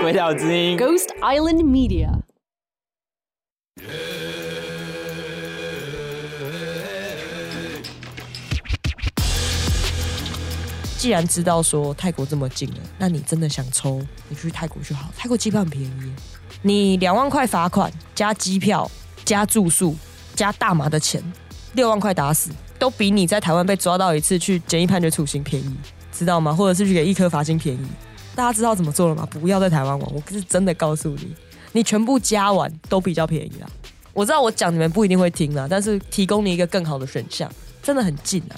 鬼岛之音 Ghost Island Media。既然知道说泰国这么近了，那你真的想抽，你去泰国就好。泰国机票很便宜，你2万块罚款，加机票、加住宿、加大麻的钱，6万块打死，都比你在台湾被抓到一次去简易判决处刑便宜，知道吗？或者是去给1颗罚金便宜。大家知道怎么做了吗？不要在台湾玩，我是真的告诉你，你全部加完都比较便宜啦。我知道我讲你们不一定会听啦，但是提供你一个更好的选项，真的很近啊。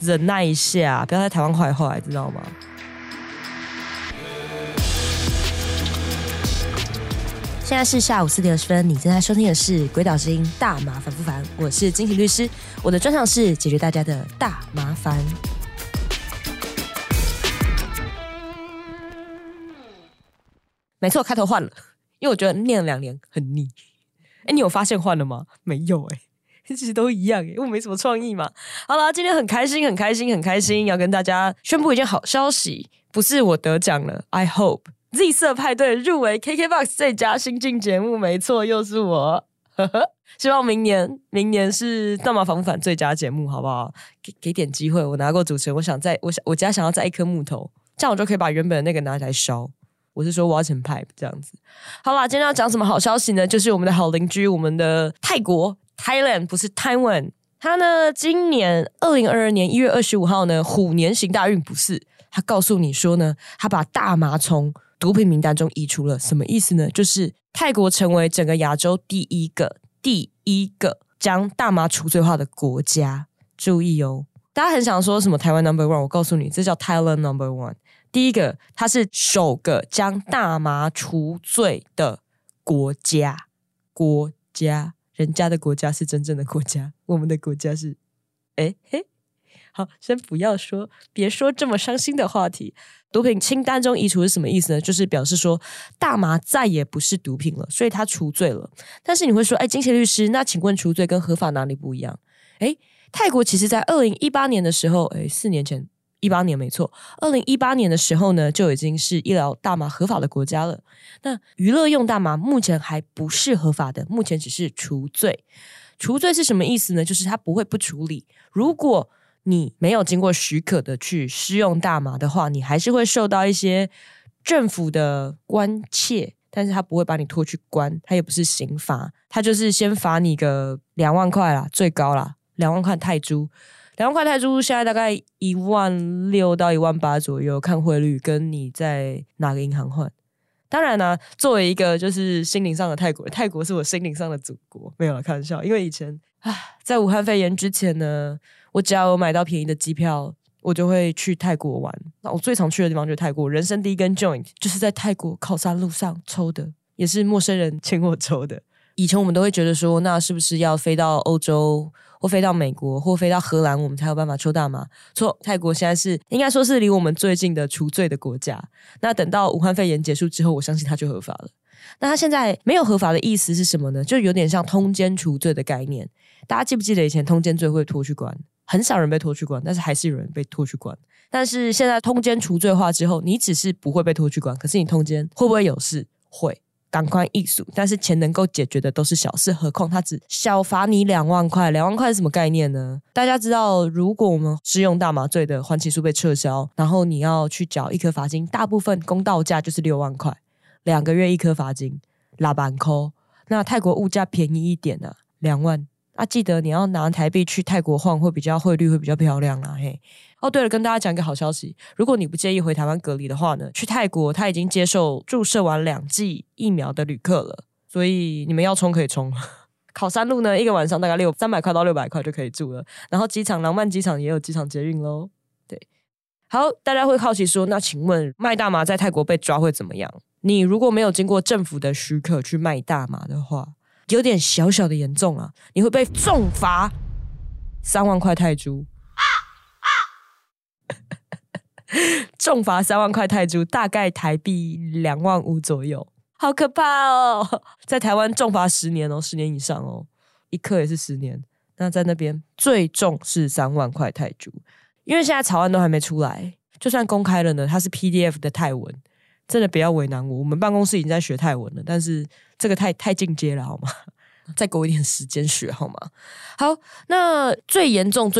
忍耐一下，不要在台湾坏坏，知道吗？现在是下午4点20分，你正在收听的是《鬼岛之音》大麻烦不烦？我是金喜律师，我的专长是解决大家的大麻烦。没错，开头换了，因为我觉得念了2年很腻。哎，你有发现换了吗？没有哎。其实都一样耶，因为我没什么创意嘛。好啦，今天很开心，要跟大家宣布一件好消息，不是我得奖了 ，I hope Z 色派对入围 KKBox 最佳新进节目，没错，又是我。希望明年是大麻烦不烦最佳节目，好不好？给点机会，我拿过主持人，我家想要再一颗木头，这样我就可以把原本的那个拿起来烧。我是说 Walton Pipe 这样子。好啦，今天要讲什么好消息呢？就是我们的好邻居，我们的泰国。Thailand 不是 Taiwan， 他呢今年2022年1月25号呢虎年行大运不是，他告诉你说呢，他把大麻从毒品名单中移除了，什么意思呢？就是泰国成为整个亚洲第一个将大麻除罪化的国家。注意哦，大家很想说什么台湾 No.1， 我告诉你，这叫 Thailand No.1。 第一个，它是首个将大麻除罪的国家。人家的国家是真正的国家，我们的国家是，好，先不要说，别说这么伤心的话题。毒品清单中移除是什么意思呢？就是表示说大麻再也不是毒品了，所以它除罪了。但是你会说，金贤律师，那请问除罪跟合法哪里不一样？泰国其实在2018年的时候，4年前。18年没错，2018年的时候呢，就已经是医疗大麻合法的国家了。那娱乐用大麻目前还不是合法的，目前只是除罪。除罪是什么意思呢？就是它不会不处理。如果你没有经过许可的去施用大麻的话，你还是会受到一些政府的关切，但是他不会把你拖去关，他也不是刑罚，他就是先罚你个2万块啦，最高啦，2万块泰铢。2万块泰铢现在大概16000到18000左右，看汇率跟你在哪个银行换。当然啦，作为一个就是心灵上的泰国是我心灵上的祖国，没有啦，开玩笑。因为以前在武汉肺炎之前呢，我只要有买到便宜的机票，我就会去泰国玩。那我最常去的地方就是泰国，人生第一根 joint 就是在泰国考山路上抽的，也是陌生人请我抽的。以前我们都会觉得说，那是不是要飞到欧洲或飞到美国或飞到荷兰我们才有办法抽大麻？错，泰国现在是应该说是离我们最近的除罪的国家。那等到武汉肺炎结束之后，我相信它就合法了。那它现在没有合法的意思是什么呢？就有点像通奸除罪的概念。大家记不记得以前通奸罪会拖去关？很少人被拖去关，但是还是有人被拖去关。但是现在通奸除罪化之后，你只是不会被拖去关，可是你通奸会不会有事？会。感官艺术，但是钱能够解决的都是小事，何况他只小罚你2万块。2万块是什么概念呢？大家知道，如果我们施用大麻罪的缓起诉被撤销，然后你要去缴1颗罚金，大部分公道价就是6万块，2个月1颗罚金，拉板扣。那泰国物价便宜一点啊，2万。记得你要拿台币去泰国换，汇率会比较漂亮啦。嘿，对了，跟大家讲一个好消息，如果你不介意回台湾隔离的话呢，去泰国他已经接受注射完2剂疫苗的旅客了，所以你们要冲可以冲。考山路呢，一个晚上大概300块到600块就可以住了，然后机场廊曼机场也有机场捷运咯。对，好，大家会好奇说，那请问卖大麻在泰国被抓会怎么样？你如果没有经过政府的许可去卖大麻的话，有点小小的严重啊，你会被重罚3万块泰铢。重罚3万块泰铢，大概台币2万5左右，好可怕哦！在台湾重罚10年哦，10年以上哦，1克也是10年。那在那边最重是3万块泰铢，因为现在草案都还没出来，就算公开了呢，它是 PDF 的泰文，真的不要为难我，我们办公室已经在学泰文了，但是这个太进阶了好吗？再给我一点时间学好吗？好，那最严重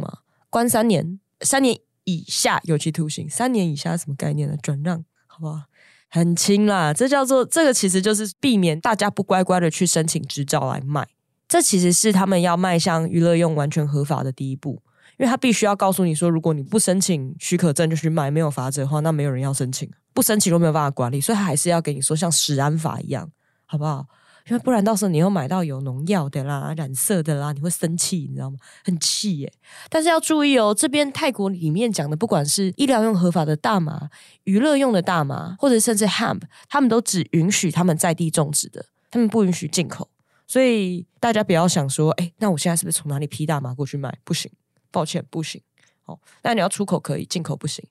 嘛，关3年，3年以下有期徒刑。3年以下什么概念呢？转让好不好？很轻啦，这叫做，这个其实就是避免大家不乖乖的去申请执照来卖，这其实是他们要迈向娱乐用完全合法的第一步，因为他必须要告诉你说，如果你不申请许可证就去卖，没有罚则的话，那没有人要申请，不申请都没有办法管理，所以他还是要给你说像食安法一样，好不好？因为不然到时候你又买到有农药的啦、染色的啦，你会生气，你知道吗？很气耶。但是要注意哦，这边泰国里面讲的，不管是医疗用合法的大麻、娱乐用的大麻，或者甚至 Hemp， 他们都只允许他们在地种植的，他们不允许进口。所以大家不要想说，哎，那我现在是不是从哪里批大麻过去卖？不行，抱歉，不行。哦，那你要出口可以，进口不行。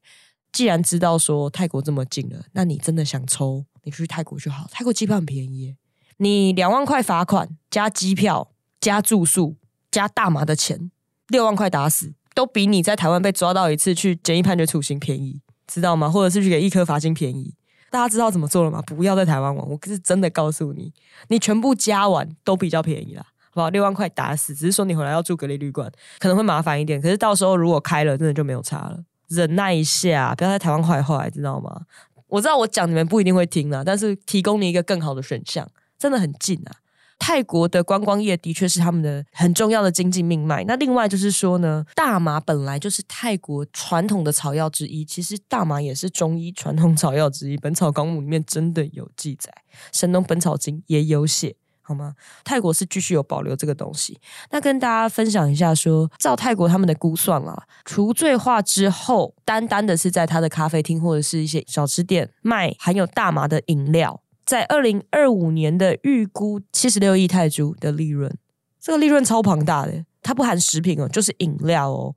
既然知道说泰国这么近了，那你真的想抽，你去泰国就好。泰国机票很便宜耶。你2万块罚款加机票加住宿加大麻的钱，6万块打死，都比你在台湾被抓到一次去简易判决处刑便宜，知道吗？或者是去给一颗罚金便宜。大家知道怎么做了吗？不要在台湾玩，我是真的告诉你，你全部加完都比较便宜啦，好不好？6万块打死，只是说你回来要住隔离旅馆可能会麻烦一点，可是到时候如果开了真的就没有差了，忍耐一下，不要在台湾坏坏，知道吗？我知道我讲你们不一定会听啦，但是提供你一个更好的选项，真的很近啊。泰国的观光业的确是他们的很重要的经济命脉。那另外就是说呢，大麻本来就是泰国传统的草药之一，其实大麻也是中医传统草药之一，本草纲目里面真的有记载，神农本草经也有写，好吗？泰国是继续有保留这个东西。那跟大家分享一下说，照泰国他们的估算啦，除罪化之后，单单的是在他的咖啡厅或者是一些小吃店卖含有大麻的饮料，在2025年的预估76亿泰铢的利润，这个利润超庞大的，它不含食品哦，就是饮料哦。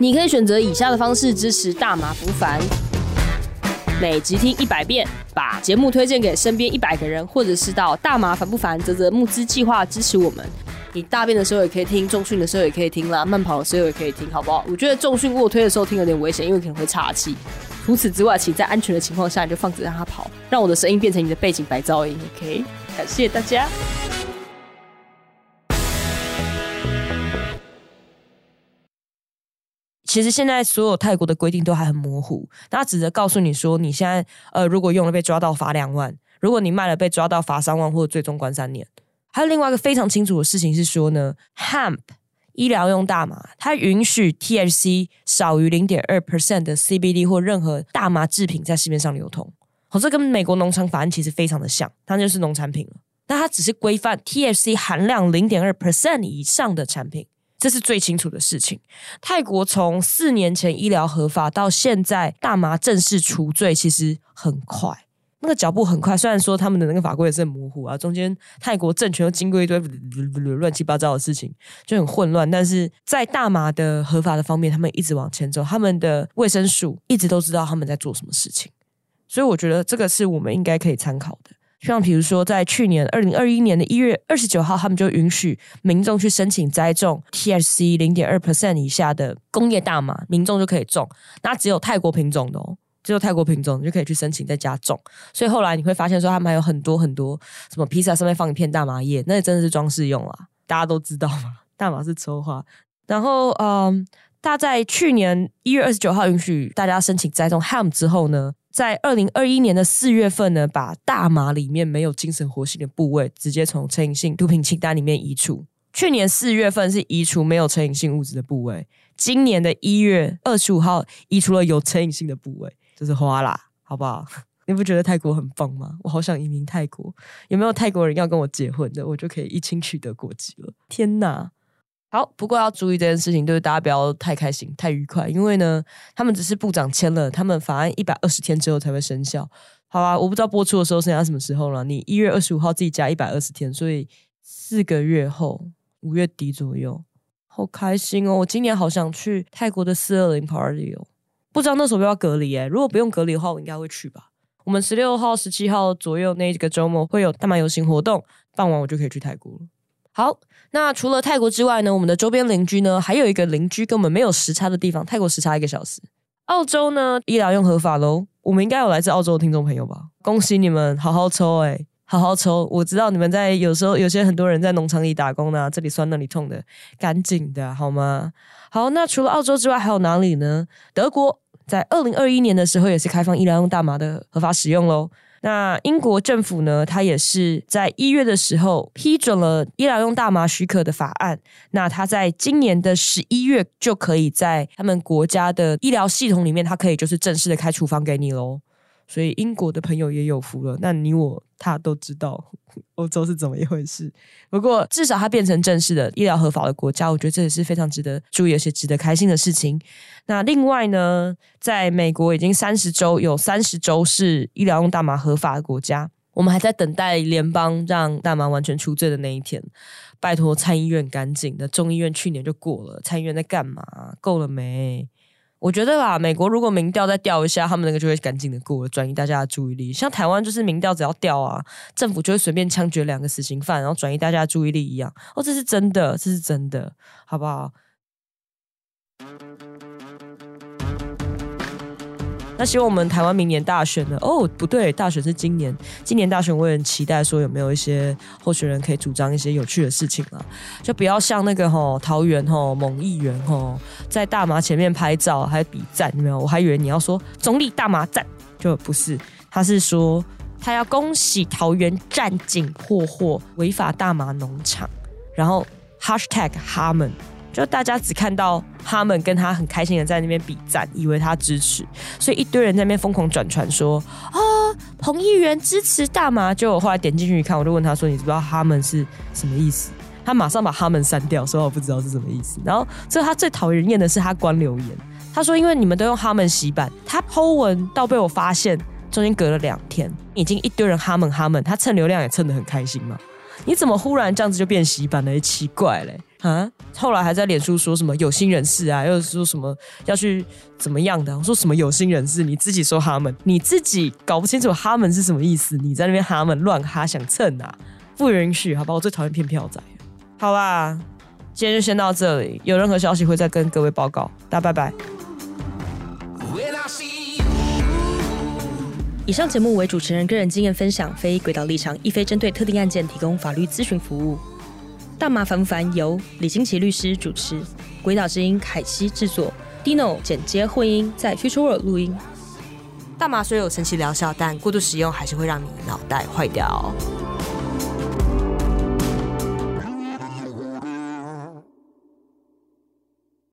你可以选择以下的方式支持大麻不凡：每集听100遍，把节目推荐给身边100个人，或者是到大麻烦不凡泽募资计划支持我们。你大便的时候也可以听，重训的时候也可以听啦，慢跑的时候也可以听，好不好？我觉得重训卧推的时候听有点危险，因为可能会岔气。除此之外，请在安全的情况下，你就放着让它跑，让我的声音变成你的背景白噪音。OK， 感谢大家。其实现在所有泰国的规定都还很模糊，那只是告诉你说，你现在如果用了被抓到罚2万，如果你卖了被抓到罚3万，或者最终关3年。还有另外一个非常清楚的事情是说呢， Hemp 医疗用大麻，它允许 THC 少于 0.2% 的 CBD 或任何大麻制品在市面上流通。哦，这跟美国农场法案其实非常的像，它就是农产品了。那它只是规范 THC 含量 0.2% 以上的产品，这是最清楚的事情。泰国从4年前医疗合法到现在大麻正式除罪，其实很快。那个脚步很快，虽然说他们的那个法规也是很模糊啊，中间泰国政权又经过一堆乱七八糟的事情，就很混乱。但是在大麻的合法的方面，他们一直往前走，他们的卫生署一直都知道他们在做什么事情，所以我觉得这个是我们应该可以参考的。像比如说，在去年2021年的1月29号，他们就允许民众去申请栽种 THC 0.2% 以下的工业大麻，民众就可以种，那只有泰国品种的哦。只有泰国品种你就可以去申请在家种，所以后来你会发现说，他们还有很多很多什么披萨上面放一片大麻叶，那真的是装饰用啦，大家都知道嘛，大麻是抽花。然后他在去年1月29号允许大家申请栽种 Hemp 之后呢，在2021年的4月份呢，把大麻里面没有精神活性的部位直接从成瘾性毒品清单里面移除。去年4月份是移除没有成瘾性物质的部位，今年的1月25号移除了有成瘾性的部位，就是花啦，好不好？你不觉得泰国很棒吗？我好想移民泰国，有没有泰国人要跟我结婚的，我就可以一清取得国籍了。天哪！好，不过要注意这件事情，就是大家不要太开心、太愉快，因为呢，他们只是部长签了，他们法案120天之后才会生效。好啊，我不知道播出的时候剩下什么时候了。你1月25号自己加120天，所以4个月后，5月底左右。好开心哦！我今年好想去泰国的420 party 哦。不知道那时候要隔离耶，如果不用隔离的话，我应该会去吧。我们16号、17号左右那个周末会有大麻游行活动，办完我就可以去泰国了。好，那除了泰国之外呢，我们的周边邻居呢，还有一个邻居跟我们没有时差的地方，泰国时差1个小时，澳洲呢，医疗用合法咯，我们应该有来自澳洲的听众朋友吧？恭喜你们，好好抽欸，好好抽！我知道你们在有时候有些很多人在农场里打工啊，这里酸那里痛的，赶紧的好吗？好，那除了澳洲之外，还有哪里呢？德国在2021年的时候也是开放医疗用大麻的合法使用咯。那英国政府呢，它也是在1月的时候批准了医疗用大麻许可的法案。那它在今年的11月就可以在他们国家的医疗系统里面，它可以就是正式的开处方给你咯。所以英国的朋友也有福了，那你我他都知道欧洲是怎么一回事。不过至少它变成正式的医疗合法的国家，我觉得这也是非常值得注意而且值得开心的事情。那另外呢，在美国已经30州有30州是医疗用大麻合法的国家，我们还在等待联邦让大麻完全除罪的那一天。拜托参议院赶紧的，众议院去年就过了，参议院在干嘛？够了没？我觉得啦，美国如果民调再调一下，他们那个就会赶紧的过了，转移大家的注意力。像台湾就是民调只要调啊，政府就会随便枪决两个死刑犯，然后转移大家的注意力一样。哦，这是真的，这是真的，好不好？那希望我们台湾明年大选呢？哦，不对，大选是今年。今年大选我也很期待，说有没有一些候选人可以主张一些有趣的事情啊，就不要像那个桃园某议员在大麻前面拍照还比赞，有没有？我还以为你要说总理大麻赞，就不是，他是说他要恭喜桃园战警破获违法大麻农场，然后 hashtag 他们。就大家只看到他们跟他很开心的在那边比赞，以为他支持，所以一堆人在那边疯狂转传说彭议员支持大麻。就我后来点进去看，我就问他说你知不知道他们是什么意思，他马上把他们删掉，说我不知道是什么意思。然后最后他最讨人厌的是他关留言，他说因为你们都用他们洗版，他po文到被我发现中间隔了2天，已经一堆人他们，他蹭流量也蹭得很开心嘛，你怎么忽然这样子就变洗版了？奇怪嘞啊！后来还在脸书说什么有心人士啊，又说什么要去怎么样的，我说什么有心人士，你自己说他们，你自己搞不清楚他们是什么意思，你在那边他们乱哈想蹭啊，不允许，好吧，我最讨厌骗票仔。好啦，今天就先到这里，有任何消息会再跟各位报告，大家拜拜。以上节目为主持人个人经验分享，非轨道立场，亦非针对特定案件提供法律咨询服务。大麻烦不烦由李金奇律师主持，鬼岛之音凯西制作， Dino 剪接混音，在 Future World 录音。大麻虽有神奇疗效，但过度使用还是会让你脑袋坏掉。